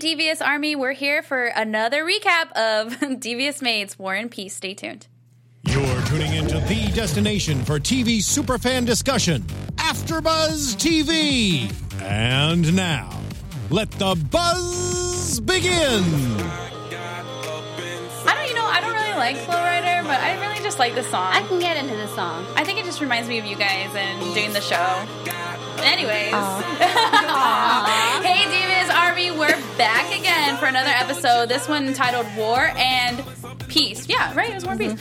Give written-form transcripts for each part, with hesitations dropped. Devious Army, we're here for another recap of Devious Maids, War and Peace. Stay tuned. You're tuning into the destination for TV superfan discussion, AfterBuzz TV. And now, let the buzz begin. I don't really like Flo Rida, but I really just like this song. I can get into this song. I think it just reminds me of you guys and doing the show. Anyways. Aww. Hey, Devious Army, we're back again for another episode. This one entitled War and Peace. Yeah, right, it was War and Peace.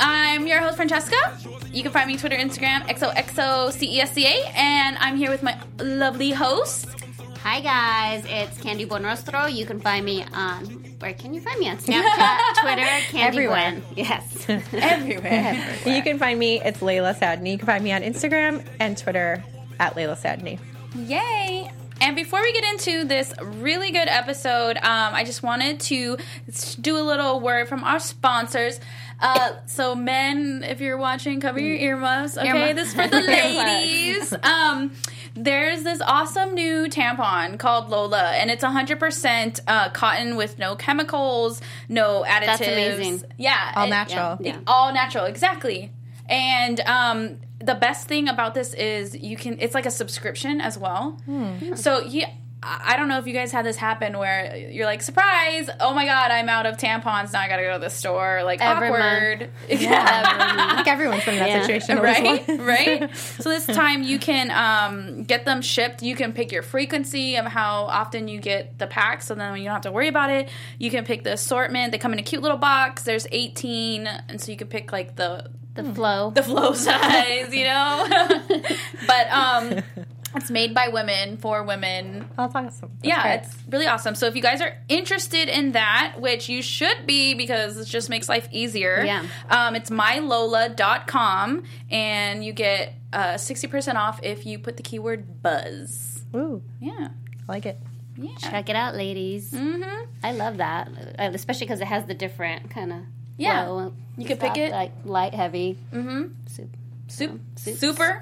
I'm your host, Francesca. You can find me on Twitter, Instagram, XOXO C-E-S-C-A, and I'm here with my lovely host. Hi, guys. It's Candy BuonRostro. You can find me on... Where can you find me? On Snapchat, Twitter, Candy Buon. Yes. Everywhere. You can find me. It's Layla Sadney. You can find me on Instagram and Twitter at Layla Sadney. Yay. And before we get into this really good episode, I just wanted to do a little word from our sponsors. So men, if you're watching, cover your earmuffs. Okay, this is for the ladies. There's this awesome new tampon called Lola, and it's 100% cotton with no chemicals, no additives. That's amazing. Yeah. All natural. Yeah. All natural, exactly. And the best thing about this is it's like a subscription as well. Hmm. So I don't know if you guys had this happen where you're like, surprise, oh my God, I'm out of tampons, now I gotta go to the store, like every awkward. Yeah. I think everyone's in that situation. Right? Right? So this time you can get them shipped, you can pick your frequency of how often you get the pack, so then you don't have to worry about it. You can pick the assortment, they come in a cute little box, there's 18, and so you can pick like the flow size, you know? But it's made by women, for women. Oh, that's awesome. That's great. It's really awesome. So if you guys are interested in that, which you should be because it just makes life easier, it's mylola.com, and you get 60% off if you put the keyword buzz. Ooh. Yeah. I like it. Yeah. Check it out, ladies. Mm-hmm. I love that, especially because it has the different kind of low. You can pick it. Like light, heavy. Mm-hmm. Super tampon.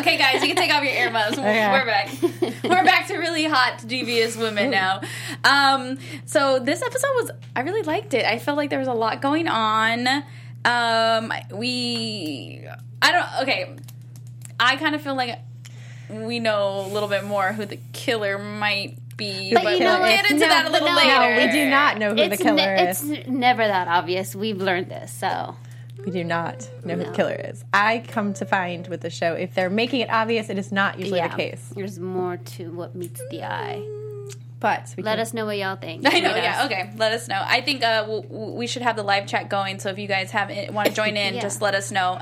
Okay, guys, you can take off your earmuffs. We're back. We're back to really hot, devious women now. So this episode I really liked it. I felt like there was a lot going on. I kind of feel like we know a little bit more who the killer might be, but you know, we'll get into that a little later. No, we do not know who the killer is. It's never that obvious. We've learned this, so... We do not know who the killer is. I come to find with the show, if they're making it obvious, it is not usually the case. There's more to what meets the eye. But let us know what y'all think. I know, okay. Let us know. I think we should have the live chat going, so if you guys want to join in, just let us know.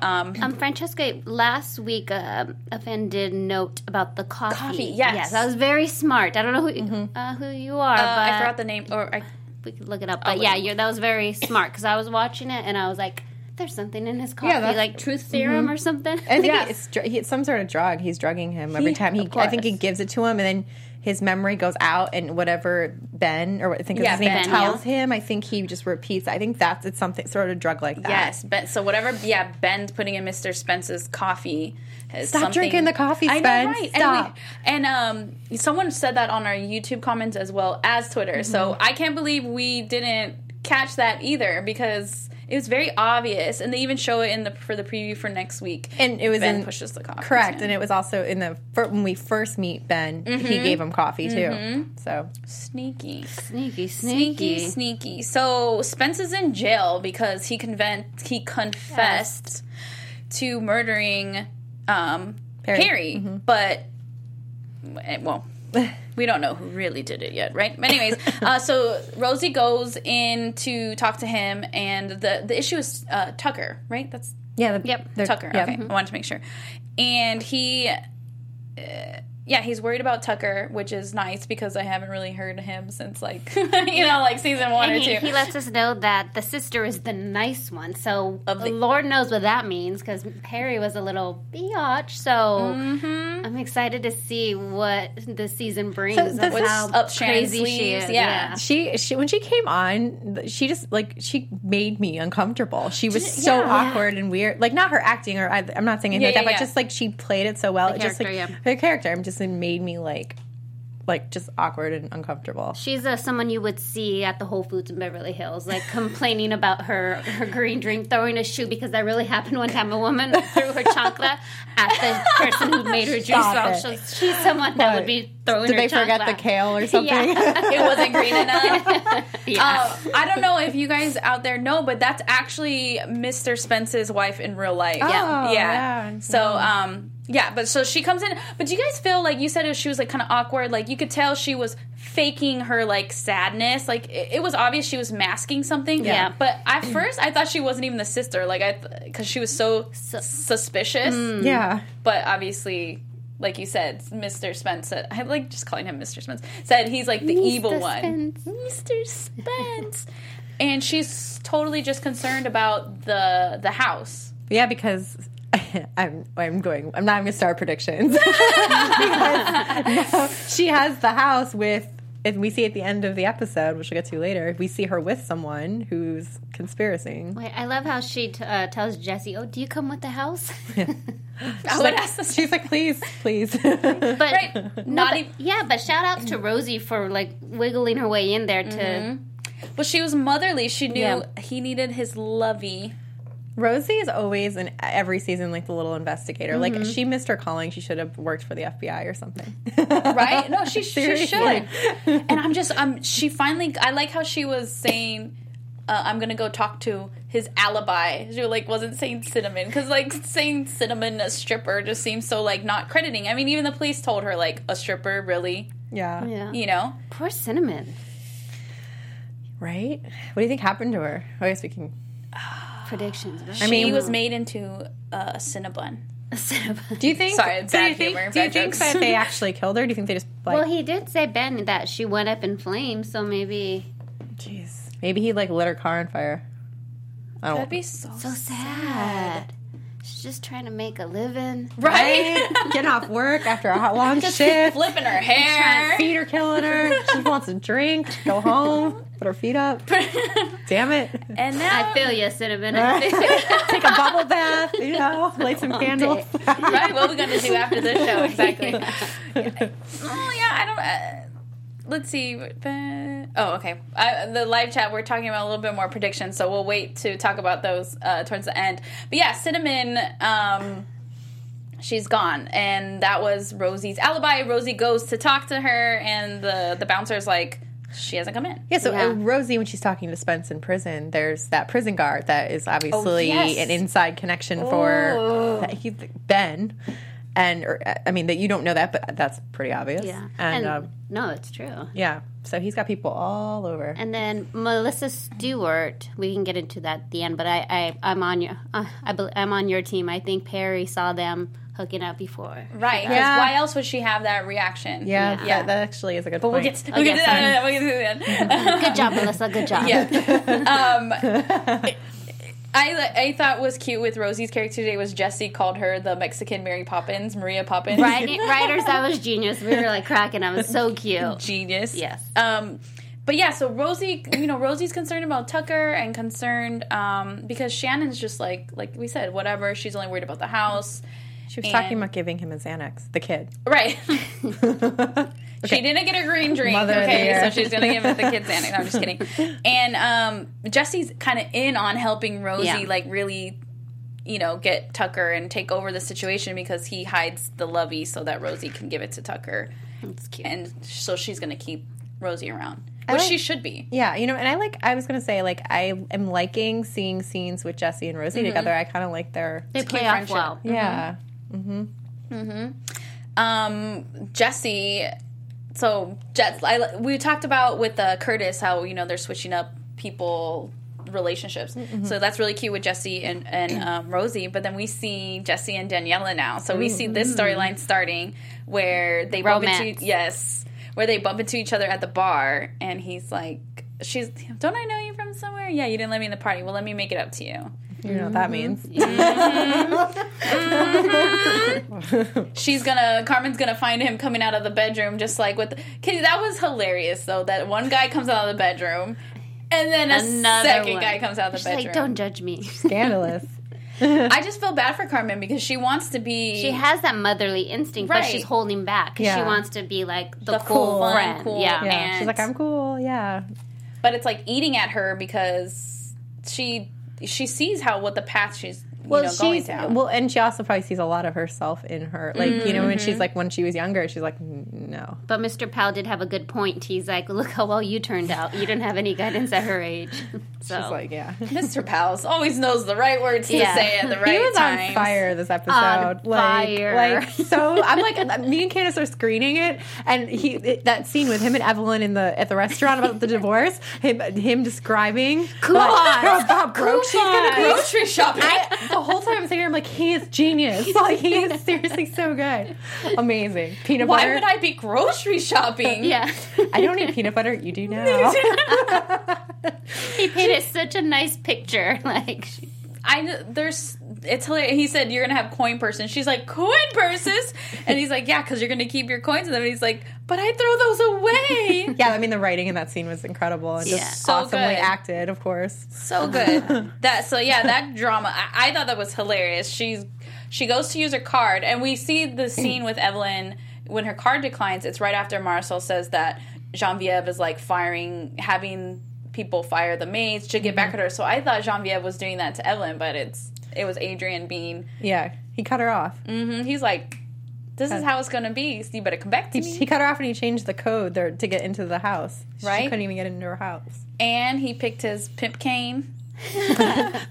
Francesca, last week a fan did note about the coffee. Coffee, yes. That was very smart. I don't know who you are. But I forgot the name. We could look it up. But that was very smart, because I was watching it, and I was like, there's something in his coffee, like truth serum or something. I think it's some sort of drug. He's drugging him every time. I think he gives it to him, and then his memory goes out, and whatever Ben, or I think his name, tells him, I think he just repeats. I think it's something sort of drug like that. Yes, Ben. So whatever, Ben's putting in Mr. Spence's coffee. Stop drinking the coffee, Spence. I know, right? Stop. And someone said that on our YouTube comments as well as Twitter. Mm-hmm. So I can't believe we didn't catch that either, because it was very obvious, and they even show it for the preview for next week. And it was Ben pushes the coffee. Correct, and it was also when we first meet Ben, he gave him coffee too. Mm-hmm. So sneaky. So Spence is in jail because he confessed to murdering Perry, but we don't know who really did it yet, right? But anyways, so Rosie goes in to talk to him, and the issue is Tucker, right? That's Tucker. Yeah. Okay, I wanted to make sure. And he, he's worried about Tucker, which is nice because I haven't really heard of him since season one or two. He lets us know that the sister is the nice one, so Lord knows what that means, because Perry was a little biatch, so... Mm-hmm. Mm-hmm. I'm excited to see what the season brings. So how up crazy she is. Yeah. She when she came on, she just like she made me uncomfortable. She was so awkward and weird. Like not her acting or I'm not saying anything like that, but just like she played it so well. Her character it made me like just awkward and uncomfortable. She's someone you would see at the Whole Foods in Beverly Hills, like complaining about her green drink, throwing a shoe because that really happened one time. A woman threw her chocolate at the person who made her juice. So she's someone that would be throwing her chocolate. Did they forget the kale or something? Yeah. It wasn't green enough. I don't know if you guys out there know, but that's actually Mr. Spence's wife in real life. Yeah. So she comes in, but do you guys feel like you said she was like kind of awkward, like you could tell she was faking her like sadness, like it was obvious she was masking something. Yeah. But at first I thought she wasn't even the sister, like because she was so suspicious. Mm. Yeah. But obviously, like you said, Mr. Spence said, I like just calling him Mr. Spence, said he's like the evil one. Mr. Spence. And she's totally just concerned about the house. Yeah, because. I'm not going to start predictions. Because now she has the house with, and we see at the end of the episode, which we'll get to later, we see her with someone who's conspiracy. Wait, I love how she tells Jesse, "Oh, do you come with the house?" Yeah. She's like, please. But shout out to Rosie for like wiggling her way in there to. Well, she was motherly. She knew he needed his lovey. Rosie is always in every season like the little investigator. Mm-hmm. Like she missed her calling. She should have worked for the FBI or something. Right? No, she should. Yeah. And I like how she was saying, I'm going to go talk to his alibi. She like wasn't saying Cinnamon, because like saying Cinnamon a stripper just seems so like not crediting. I mean, even the police told her like a stripper, really? Yeah. You know? Poor Cinnamon. Right? What do you think happened to her? I guess we can... predictions. Right? She was made into a Cinnabon. Do you think? Sorry, bad humor. Do you think that they actually killed her? Do you think they just? Well, he did say Ben that she went up in flames, so maybe. Jeez, maybe he like lit her car on fire. That'd be so sad. She's just trying to make a living, right? Getting off work after a long shift, flipping her hair, feet are killing her. She wants a drink, go home. Put her feet up. Damn it. And now, I feel you, Cinnamon. Take a bubble bath, you know, light some candles. Right, what are we going to do after this show? Exactly. Yeah. Oh, yeah, I don't... let's see. Oh, okay. The live chat, we're talking about a little bit more predictions, so we'll wait to talk about those towards the end. But yeah, Cinnamon... she's gone, and that was Rosie's alibi. Rosie goes to talk to her, and the bouncer's like... She hasn't come in. Yeah, so Rosie, when she's talking to Spence in prison, there's that prison guard that is obviously an inside connection for Ben. And, that you don't know that, but that's pretty obvious. Yeah. And no, it's true. Yeah. So he's got people all over. And then Melissa Stewart, we can get into that at the end, but I'm on your team. I think Perry saw them hooking up before. Right. Because why else would she have that reaction? Yeah, that actually is a good point. We'll get to that. Good job, Melissa. Good job. Yeah. I thought was cute with Rosie's character today was Jesse called her the Mexican Maria Poppins. Right, writers, that was genius. We were like cracking up. It was so cute. Genius. Yes. But yeah, so Rosie, Rosie's concerned about Tucker and concerned because Shannon's just like we said, whatever. She's only worried about the house. She was talking about giving him a Xanax, the kid. Right. She didn't get her green drink, so she's going to give the kid Xanax. No, I'm just kidding. And Jesse's kind of in on helping Rosie, really, get Tucker and take over the situation because he hides the lovey so that Rosie can give it to Tucker. That's cute. And so she's going to keep Rosie around. Which she should be. Yeah, and I was going to say, I am liking seeing scenes with Jesse and Rosie together. I kind of like they play off friendship. Well. Yeah. Mm-hmm. Mm-hmm. Mm-hmm. We talked about with Curtis how, they're switching up people relationships. Mm-hmm. So that's really cute with Jesse and Rosie. But then we see Jesse and Daniela now. So we see this storyline starting where they bump into each other at the bar. And he's like, don't I know you from somewhere? Yeah, you didn't let me in the party. Well, let me make it up to you. You know what that means. Carmen's gonna find him coming out of the bedroom just like with... Kitty, that was hilarious, though, that one guy comes out of the bedroom and then another guy comes out of the bedroom. She's like, don't judge me. Scandalous. I just feel bad for Carmen because she wants to be... She has that motherly instinct, right, but she's holding back because she wants to be like the cool friend. Cool. Yeah. She's like, I'm cool, yeah. But it's like eating at her because she sees what the path she's going down. Well, and she also probably sees a lot of herself in her. Like, you know, when she's like, when she was younger, she's like, no. But Mr. Powell did have a good point. He's like, look how well you turned out. You didn't have any guidance at her age. So. She's like, yeah. Mr. Powell always knows the right words to say at the right time. He was on fire this episode. So I'm like, me and Candace are screening it, and that scene with him and Evelyn at the restaurant about the divorce, him describing. Bob Broke, she's going to grocery shopping. The whole time I'm sitting here, I'm like, he is genius. Like, he is seriously so good. Amazing. Peanut butter. Why would I be grocery shopping? Yeah. I don't eat peanut butter. You do now. He painted such a nice picture. Like, it's hilarious. He said, you're going to have coin purses. She's like, coin purses? And he's like, yeah, because you're going to keep your coins. And then he's like, but I throw those away. Yeah, I mean, the writing in that scene was incredible. And just so awesomely acted, of course. So good. That drama, I thought that was hilarious. She goes to use her card. And we see the scene with Evelyn when her card declines. It's right after Marisol says that Genevieve is, like, having people fire the maids to get back at her. So I thought Genevieve was doing that to Evelyn, but it was Adrian Bean. Yeah, he cut her off. Mm-hmm. He's like, this is how it's going to be. So you better come back to me. He cut her off and he changed the code there to get into the house. Right? She couldn't even get into her house. And he picked his pimp cane.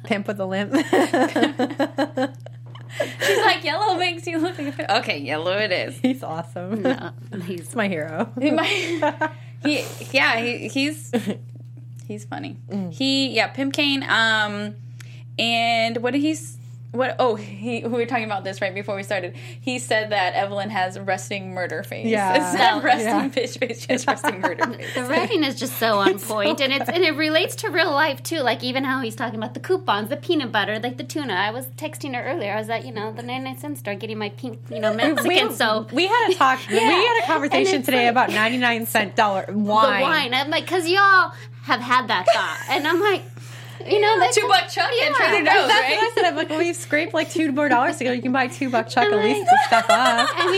Pimp with a limp. She's like, yellow makes you look like a pimp. Okay, yellow it is. He's awesome. No, he's my hero. He's funny. Mm. Pimp cane. And what did he? We were talking about this right before we started. He said that Evelyn has resting murder face. Yeah. It's not resting bitch face. She has resting murder face. The writing is just so on point, and it relates to real life too. Like even how he's talking about the coupons, the peanut butter, like the tuna. I was texting her earlier. I was at the 99-cent store getting my pink, Mexican soap. We had a talk. Yeah. We had a conversation today about 99-cent dollar wine. The wine. I'm like, because y'all have had that thought, and I'm like. $2 chuck and Trader Joe's, right? That's what I said. I'm like, well, we've scraped like $2 more together. You can buy $2 chuck at least to stuff up. I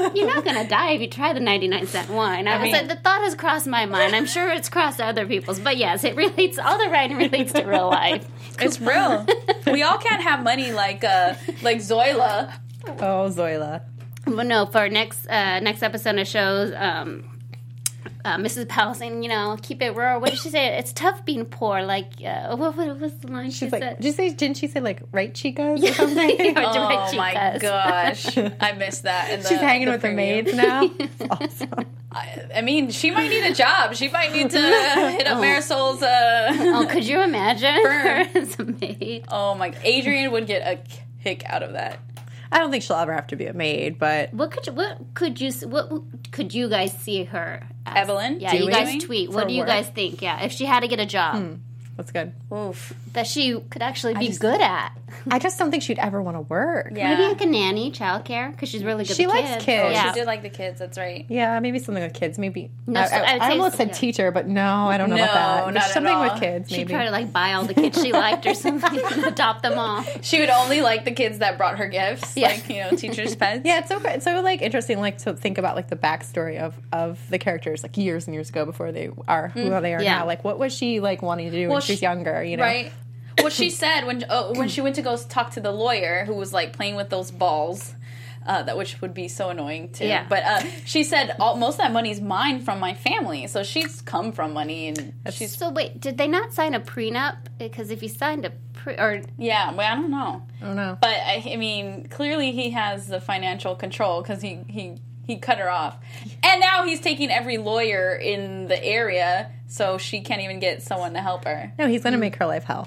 mean, you're not going to die if you try the 99-cent wine. I mean, the thought has crossed my mind. I'm sure it's crossed other people's. But yes, it relates, all the writing relates to real life. It's real. We all can't have money like Zoila. Oh, Zoila. Well, no, for next episode of shows... Mrs. Powell saying, keep it real. What did she say? It's tough being poor. Like, what was the line she said? Didn't she say, like, right chicas or something? Oh, my gosh. I missed that. She's hanging with the maids now. Awesome. I mean, she might need a job. She might need to hit up Marisol's... could you imagine her as a maid? Oh, my... Adrian would get a kick out of that. I don't think she'll ever have to be a maid, but what could you guys see her as? Evelyn? Yeah, you guys tweet. What do you guys think? Yeah, if she had to get a job, that's good. Oof, that she could actually be good at. I just don't think she'd ever want to work. Yeah. Maybe like a nanny, childcare, because she's really good. She likes kids. Oh, yeah. She did like the kids. That's right. Yeah, maybe something with kids. Maybe no, I almost said teacher, but no, I don't know about that. No, not something with kids. Maybe. She'd try to like buy all the kids she liked or something and adopt them all. She would only like the kids that brought her gifts, teachers' pets. Yeah, it's okay. So like interesting, like to think about like the backstory of the characters, like years and years ago before they are who they are now. Like what was she like wanting to do when she's younger? Right. Well, she said when she went to go talk to the lawyer who was like playing with those balls, which would be so annoying too. Yeah. But she said most of that money is mine from my family, so she's come from money and she's. So wait, did they not sign a prenup? Because if you signed a I don't know. I don't know. But I mean, clearly he has the financial control because he cut her off, and now he's taking every lawyer in the area, so she can't even get someone to help her. No, he's going to make her life hell.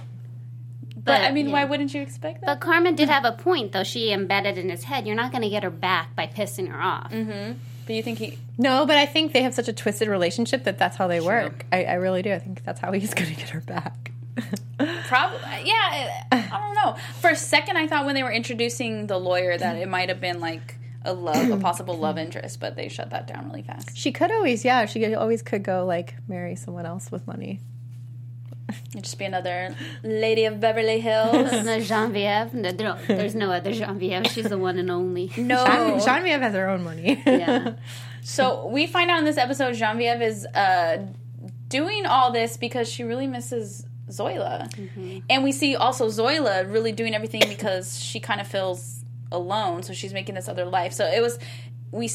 But I mean, why wouldn't you expect that? But Carmen did have a point, though. She embedded in his head, you're not going to get her back by pissing her off. Mm-hmm. But you think he... No, but I think they have such a twisted relationship that's how they work. I really do. I think that's how he's going to get her back. Probably, yeah. I don't know. For a second, I thought when they were introducing the lawyer that it might have been like a possible love interest, but they shut that down really fast. She could always, yeah, she always could go like marry someone else with money. It'd just be another lady of Beverly Hills. No, Genevieve. No, there's no other Genevieve. She's the one and only. No. Genevieve has her own money. Yeah. So we find out in this episode Genevieve is doing all this because she really misses Zoila. Mm-hmm. And we see also Zoila really doing everything because she kind of feels alone, so she's making this other life. So it was, we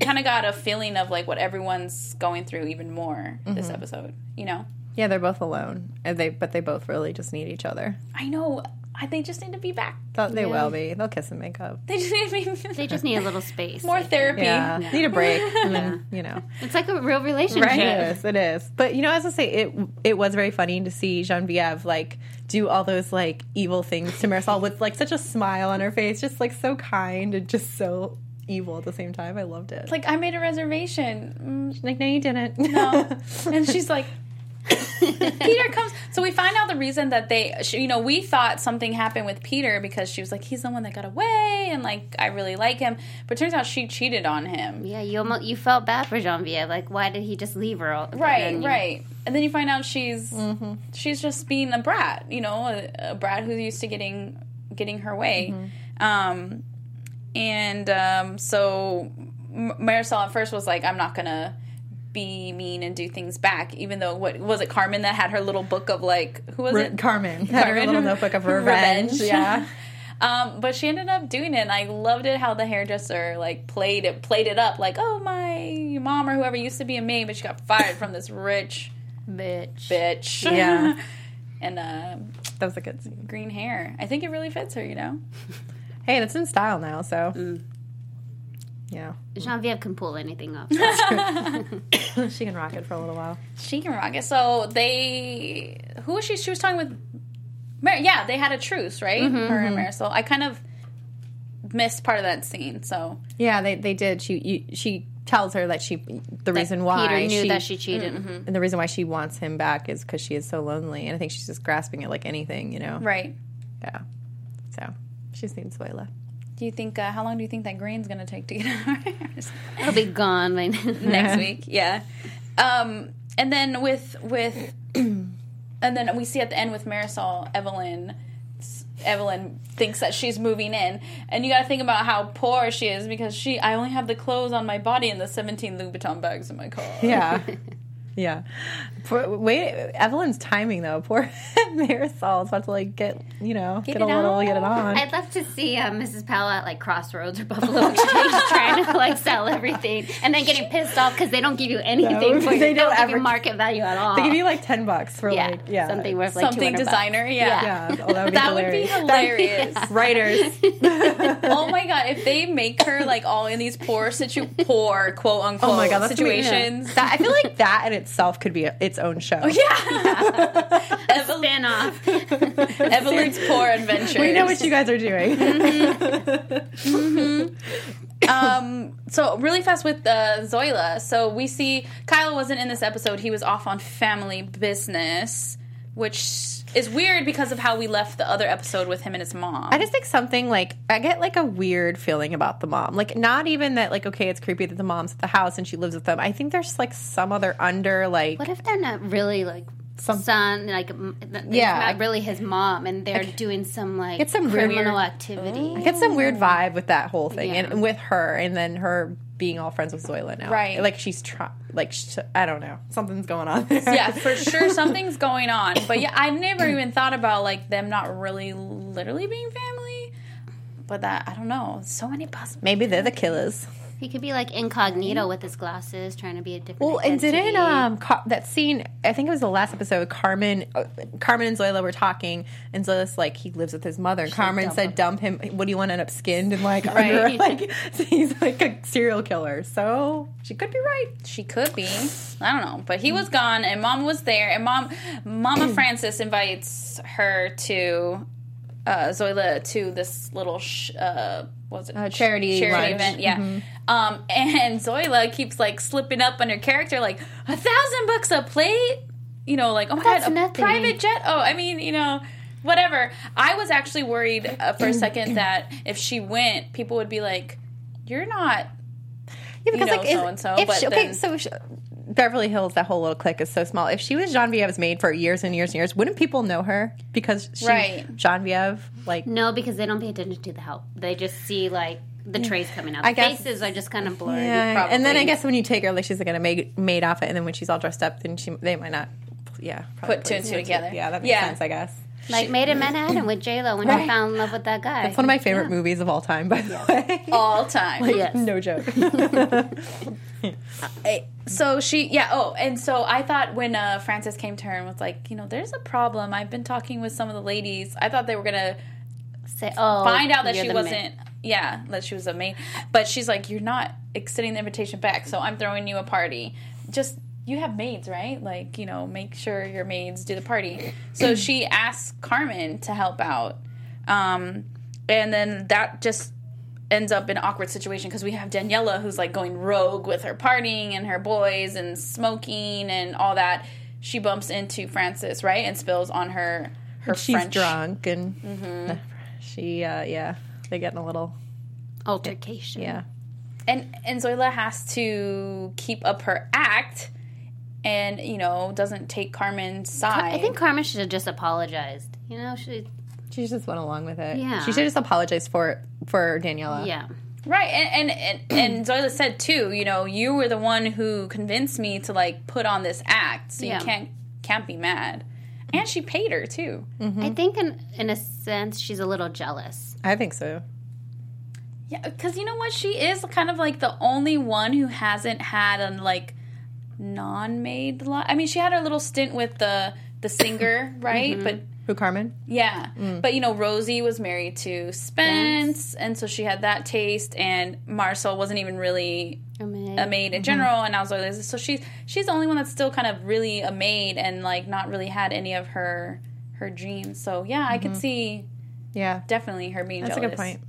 kind of got a feeling of like what everyone's going through even more this episode, you know? Yeah, they're both alone, and they both really just need each other. I know. They just need to be back. They will be. They'll kiss and make up. They just need to be. They just need a little space. More therapy. Yeah. Yeah. Need a break. And then, you know. It's like a real relationship. Right? It is. It is. But, you know, as I say, it was very funny to see Genevieve, like, do all those, like, evil things to Marisol with, like, such a smile on her face. Just, like, so kind and just so evil at the same time. I loved it. Like, I made a reservation. She's like, no, you didn't. No. And she's like... Peter comes. So we find out the reason that we thought something happened with Peter because she was like, he's the one that got away, and like, I really like him. But it turns out she cheated on him. Yeah, you felt bad for Genevieve. Like, why did he just leave her? Right. And then you find out she's just being a brat. You know, a brat who's used to getting her way. Mm-hmm. So Marisol at first was like, I'm not gonna be mean and do things back, even though, what was it, Carmen that had her little book of, like, who was it? Carmen. Had her little notebook of revenge. Yeah. But she ended up doing it, and I loved it how the hairdresser, like, played it up, like, oh, my mom or whoever used to be a maid, but she got fired from this rich bitch. Yeah. And that was a good scene. Green hair. I think it really fits her, you know? Hey, that's in style now, so... Mm. Yeah. Genevieve can pull anything off. She can rock it for a little while. She can rock it. So they... Who was she? She was talking with... Yeah, they had a truce, right? Mm-hmm, her and Marisol. I kind of missed part of that scene, so... Yeah, they did. She tells her that the reason why... Peter knew that she cheated. Mm-hmm. And the reason why she wants him back is because she is so lonely. And I think she's just grasping it like anything, you know? Right. Yeah. So, she's seen Zoila. Do you think, how long do you think that green's going to take to get out of our hairs? It'll be gone by next week, yeah. And then and then we see at the end with Marisol, Evelyn thinks that she's moving in. And you got to think about how poor she is because I only have the clothes on my body and the 17 Louboutin bags in my car. Yeah. Yeah. Evelyn's timing, though. Poor Marisol's about to, like, get it on. I'd love to see Mrs. Powell at, like, Crossroads or Buffalo Exchange trying to, like, sell everything. And then getting pissed off because they don't give you anything for you. They don't give you market value at all. They give you, like, $10 for, yeah, like, yeah. Something worth, like, something designer, bucks. Yeah. Yeah. Oh, that would be hilarious. Yeah. Writers. Oh, my God. If they make her, like, all in these poor, quote-unquote, oh my God, situations. Yeah. I feel like that in itself could be its own show. Oh, yeah. Spin-off. Evelyn's Poor Adventures. We know what you guys are doing. Mm-hmm. Mm-hmm. So really fast with Zoila. So we see Kyle wasn't in this episode. He was off on family business, which is weird because of how we left the other episode with him and his mom. I just think something, like, I get, like, a weird feeling about the mom. Like, not even that, like, okay, it's creepy that the mom's at the house and she lives with them. I think there's, like, some other under, like... What if they're not really, like... son, like, yeah, really his mom, and they're doing some, like, it's some criminal activity. I get some weird vibe with that whole thing, yeah. And with her, and then her being all friends with Zoila now, right? Like, I don't know, something's going on there. Yeah, for sure, something's going on. But yeah, I never even thought about, like, them not really, literally being family. But that, I don't know, so many possibilities. Maybe they're the killers. He could be, like, incognito with his glasses, trying to be a different identity. And didn't that scene, I think it was the last episode, Carmen and Zoila were talking, and Zoila's like, he lives with his mother. And Carmen said, dump him. What do you want to end up skinned? And, like, right. Under, like, he's, like, a serial killer. So she could be right. She could be. I don't know. But he was gone, and Mom was there. And Mama Frances invites her to... Zoila to this little charity event, yeah. Mm-hmm. And Zoila keeps, like, slipping up on her character, like, 1,000 bucks a plate. you know, like, oh my God, a private jet. Oh, I mean, you know, whatever. I was actually worried for a second that if she went, people would be like, you're not, yeah, because, you know, like, so-and-so. If she, okay, then, so Beverly Hills, that whole little clique is so small. If she was Genevieve's maid for years and years and years, wouldn't people know her? Because she, Genevieve, like... No, because they don't pay attention to the help. They just see, like, the trays coming out. The faces are just kind of blurred. Yeah, probably. And then I guess when you take her, like, she's like, going to maid outfit, and then when she's all dressed up, then they might not, put two and two together. Yeah, that makes sense, I guess. Like Made in Manhattan with J-Lo when I fell in love with that guy. That's one of my favorite movies of all time, by the way. All time. Like, no joke. So she, and so I thought when Frances came to her and was like, you know, there's a problem. I've been talking with some of the ladies. I thought they were going to say, find out that she wasn't, that she was a maid. But she's like, you're not extending the invitation back, so I'm throwing you a party. Just... You have maids, right? Like, you know, make sure your maids do the party. So she asks Carmen to help out. And then that just ends up in an awkward situation because we have Daniela who's, like, going rogue with her partying and her boys and smoking and all that. She bumps into Frances, right, and spills on her she's French. She's drunk and she, they get in a little... altercation. Yeah. And Zoila has to keep up her act... And, you know, doesn't take Carmen's side. I think Carmen should have just apologized. You know, she just went along with it. Yeah. She should have just apologized for Daniela. Yeah. Right. And Zoila said, too, you know, you were the one who convinced me to, like, put on this act. So you can't be mad. And she paid her, too. Mm-hmm. I think in a sense she's a little jealous. I think so. Yeah. Because, you know what? She is kind of, like, the only one who hasn't had a, like... non-made life. I mean, she had her little stint with the singer, right? Mm-hmm. But who, Carmen? Yeah. Mm. But, you know, Rosie was married to Spence, and so she had that taste, and Marisol wasn't even really a maid in general, and I was like, so she's the only one that's still kind of really a maid and, like, not really had any of her dreams. So, yeah, I could see definitely her being jealous. That's a good point.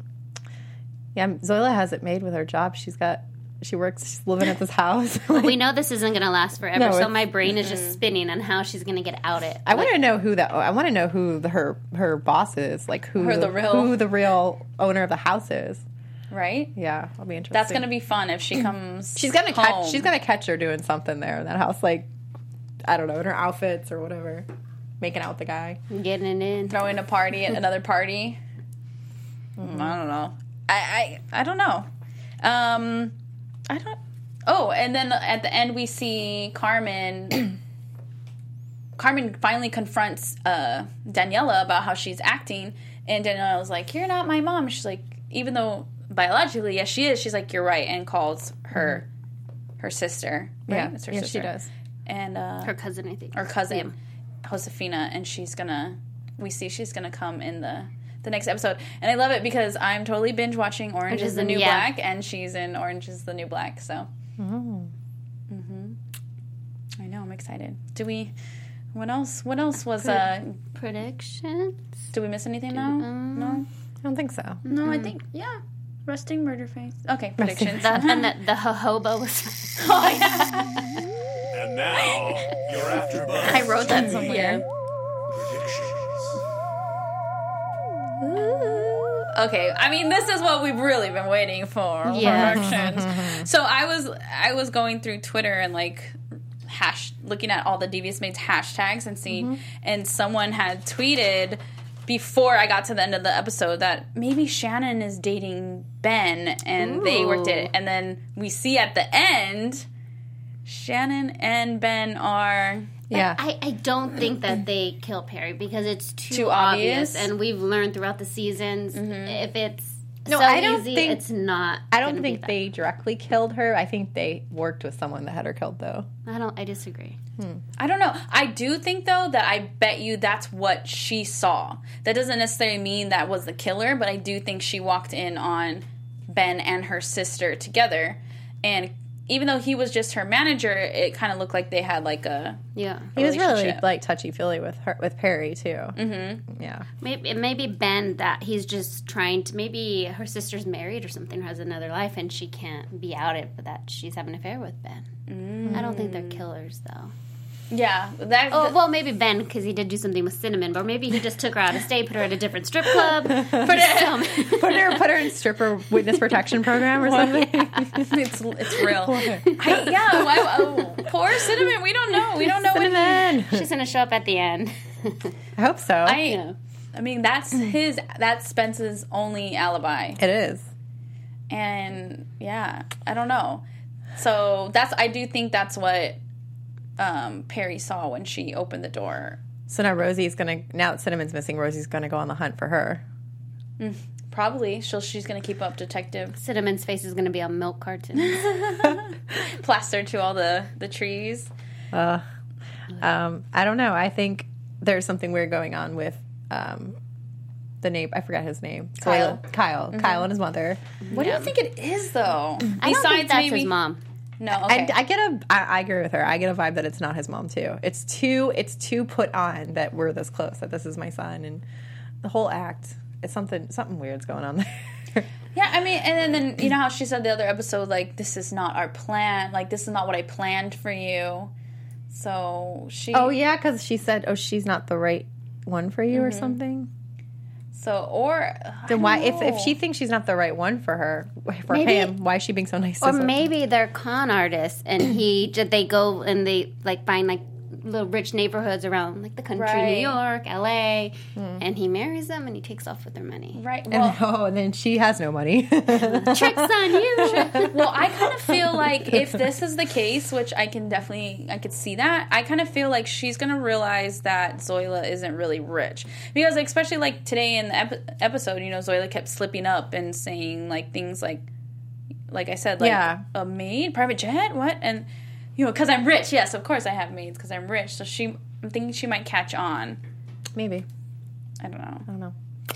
Yeah, Zoila has it made with her job. She's living at this house. Like, we know this isn't going to last forever, so my brain is just spinning on how she's going to get out it. I want to know who her boss is, like who the real owner of the house is. Right? Yeah, I'll be interested. That's going to be fun if she comes. She's going to catch her doing something there in that house, like, I don't know, in her outfits or whatever, making out with the guy, getting it in, throwing a party at another party. I don't know. I don't know. I don't... Oh, and then at the end we see Carmen... Carmen finally confronts Daniela about how she's acting, and Daniela was like, you're not my mom. She's like, even though biologically, yes, she is, she's like, you're right, and calls her sister. Right? Yeah, it's her sister. She does. And, her cousin, I think. Her cousin, Josefina, and she's gonna... We see she's gonna come in the next episode. And I love it because I'm totally binge watching Orange is the New Black, and she's in Orange is the New Black, so. Mm. Mm-hmm. I know, I'm excited. What else was predictions? Did we miss anything now? No? I don't think so. No, I think Rusting Murder Face. Okay, predictions. The hobo was And now you're after Buzz. I wrote that somewhere. Okay, I mean, this is what we've really been waiting for. Predictions. So I was going through Twitter and, like, looking at all the Devious Maids hashtags and seeing, and someone had tweeted before I got to the end of the episode that maybe Shannon is dating Ben, and they worked it. And then we see at the end, Shannon and Ben are... Yeah. I don't think that they kill Perry because it's too obvious, and we've learned throughout the seasons if it's it's not. I don't think they directly killed her. I think they worked with someone that had her killed, though. I disagree. I don't know. I do think, though, that I bet you that's what she saw. That doesn't necessarily mean that was the killer, but I do think she walked in on Ben and her sister together, and even though he was just her manager, it kind of looked like they had, like, a He was really, like, touchy-feely with Perry, too. Mm-hmm. Yeah. Maybe Ben, that he's just trying to... Maybe her sister's married or something, has another life, and she can't be outed, but that she's having an affair with Ben. I don't think they're killers, though. Yeah. Well, maybe Ben, because he did do something with Cinnamon, but maybe he just took her out of state, put her at a different strip club. Put her in stripper witness protection program or something. Yeah. It's real. Poor Cinnamon. We don't know. We don't know when she's going to show up at the end. I hope so. I mean, that's Spence's only alibi. It is. And, yeah, I don't know. So I do think that's what Perry saw when she opened the door. So now now that Cinnamon's missing, Rosie's going to go on the hunt for her. Probably. She's going to keep up detective. Cinnamon's face is going to be on milk cartons. Plastered to all the trees. I don't know. I think there's something weird going on with the name, I forgot his name. Kyle. Mm-hmm. Kyle and his mother. What do you think it is, though? I don't think that's his mom. No, okay. I agree with her. I get a vibe that it's not his mom, too. It's too put on that we're this close, that this is my son, and the whole act. It's something weird's going on there. Yeah, I mean, and then you know how she said the other episode, like, this is not our plan. Like, this is not what I planned for you. So she... Oh, yeah, because she said, she's not the right one for you, mm-hmm. or something. So, or then why if she thinks she's not the right one for her him, why is she being so nice? Or to maybe they're con artists and they go and they like find like little rich neighborhoods around like the country, New York, LA, and he marries them and he takes off with their money. Right. Well, and then she has no money. Tricks on you. Well, I kind of feel like if this is the case, which I could see that, I kind of feel like she's going to realize that Zoila isn't really rich. Because like, especially like today in the episode, you know, Zoila kept slipping up and saying like things like I said, like a maid, private jet, what? And... You know, because I'm rich. Yes, of course I have maids because I'm rich. So I'm thinking she might catch on. Maybe. I don't know.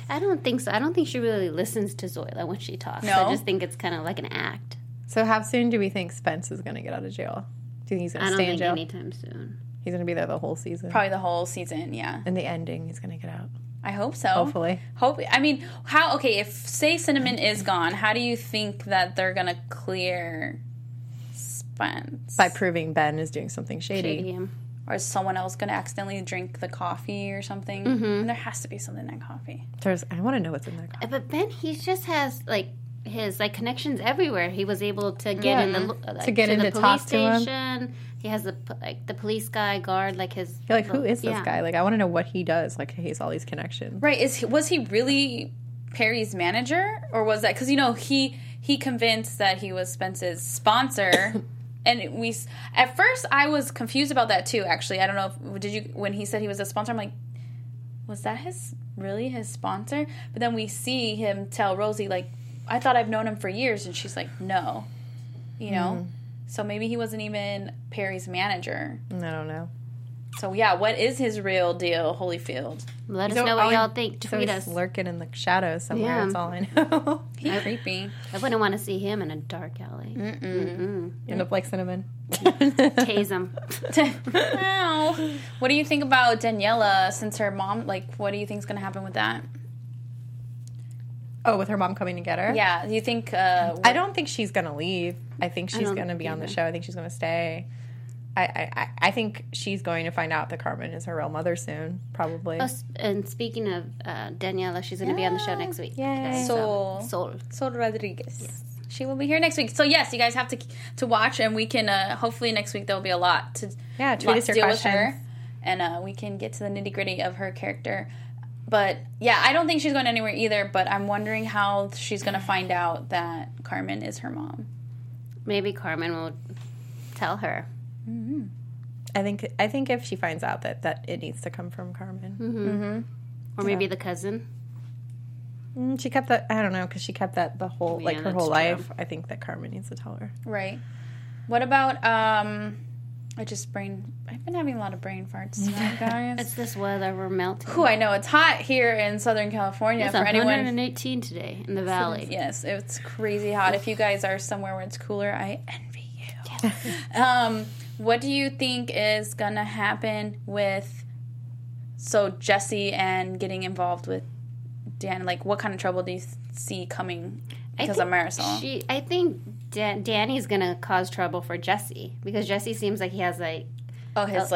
I don't think so. I don't think she really listens to Zoila when she talks. No? I just think it's kind of like an act. So how soon do we think Spence is going to get out of jail? Do you think he's going to stay in jail? I don't think anytime soon. He's going to be there the whole season? Probably the whole season, yeah. And the ending, he's going to get out. I hope so. Hopefully. I mean, if, say, Cinnamon is gone, how do you think that they're going to clear... By proving Ben is doing something shady. Or is someone else going to accidentally drink the coffee or something? Mm-hmm. And there has to be something in that coffee. I want to know what's in that coffee. But Ben, he just has like his like connections everywhere. He was able to get in the to the police station. He has the police guy guard like his. You're like, who is this guy? Like, I want to know what he does. Like, he has all these connections. Right? Was he really Perry's manager, or was that because you know he convinced that he was Spence's sponsor? And at first, I was confused about that, too, actually. I don't know when he said he was a sponsor, I'm like, was that really his sponsor? But then we see him tell Rosie, like, I thought I've known him for years. And she's like, no. You know? Mm-hmm. So maybe he wasn't even Perry's manager. I don't know. So, yeah, what is his real deal, Holyfield? Let us know what y'all think. Tweet us. He's lurking in the shadows somewhere. Yeah. That's all I know. He's creepy. I wouldn't want to see him in a dark alley. Mm-mm. Mm-mm. End up like Cinnamon. Tase him. Ow. What do you think about Daniela since her mom, like, what do you think is going to happen with that? Oh, with her mom coming to get her? Yeah. Do you think... I don't think she's going to leave. I think she's going to be on the show. I think she's going to stay. I think she's going to find out that Carmen is her real mother soon, probably. Oh, and speaking of Daniela, she's going to be on the show next week. Yeah, Sol Rodriguez. Yes. She will be here next week. So, yes, you guys have to watch, and we can hopefully next week there will be a lot to deal with her. And we can get to the nitty-gritty of her character. But, yeah, I don't think she's going anywhere either, but I'm wondering how she's going to find out that Carmen is her mom. Maybe Carmen will tell her. Mm-hmm. I think if she finds out that it needs to come from Carmen, mm-hmm. Mm-hmm. or maybe the cousin. She kept that. I don't know because she kept that the whole her whole life. I think that Carmen needs to tell her. Right. What about I've been having a lot of brain farts tonight, guys. It's this weather, we're melting. I know it's hot here in Southern California. It's 118 today in the valley. Yes, it's crazy hot. If you guys are somewhere where it's cooler, I envy you. Yeah. What do you think is going to happen with, Jesse and getting involved with Dan? Like, what kind of trouble do you see coming because of Marisol? I think Danny's going to cause trouble for Jesse because Jesse seems like he has, like, all his stuff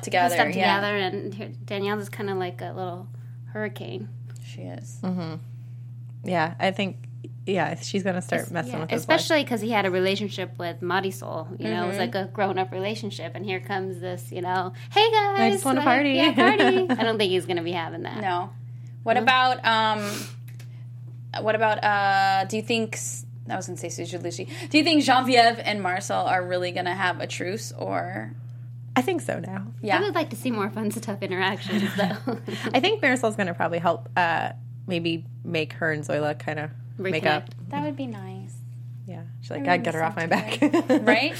together. His stuff together, and Daniela's kind of like a little hurricane. She is. Mm-hmm. Yeah, I think. Yeah, she's gonna start messing with his especially because he had a relationship with Marisol. You know, it was like a grown-up relationship, and here comes this. You know, hey guys, I just want to party. Yeah, party. I don't think he's gonna be having that. No. What about do you think? I was gonna say Susie Lucci. Do you think Genevieve and Marcel are really gonna have a truce, or? I think so now. Yeah, I would like to see more fun stuff interactions though. I think Marisol's gonna probably help. Maybe make her and Zoila kind of. Make up. That would be nice. Yeah. She's like, I'd get her off my back. Right?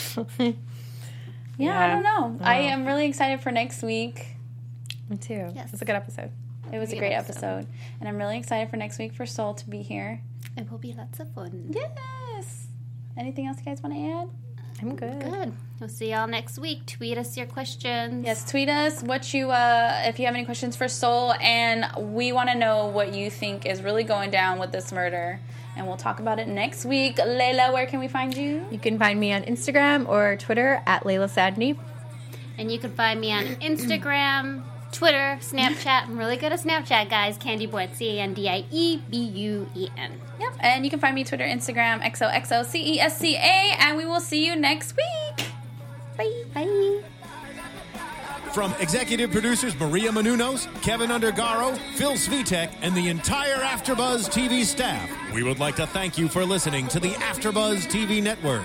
Yeah, I don't know. I am really excited for next week. Me too. Yes. It was a good episode. It was a great episode. And I'm really excited for next week for Sol to be here. It will be lots of fun. Yes. Anything else you guys want to add? I'm good. Good. We'll see y'all next week. Tweet us your questions. Yes, tweet us what you if you have any questions for Sol, and we want to know what you think is really going down with this murder, and we'll talk about it next week. Layla, where can we find you? You can find me on Instagram or Twitter at Layla Sadney. And you can find me on Instagram, Twitter, Snapchat. I'm really good at Snapchat, guys. Candy Buen, CandyBuen. Yep. And you can find me Twitter, Instagram, XOXO C-E-S-C-A. And we will see you next week. Bye. Bye. From executive producers Maria Menounos, Kevin Undergaro, Phil Svitek, and the entire AfterBuzz TV staff, we would like to thank you for listening to the AfterBuzz TV network.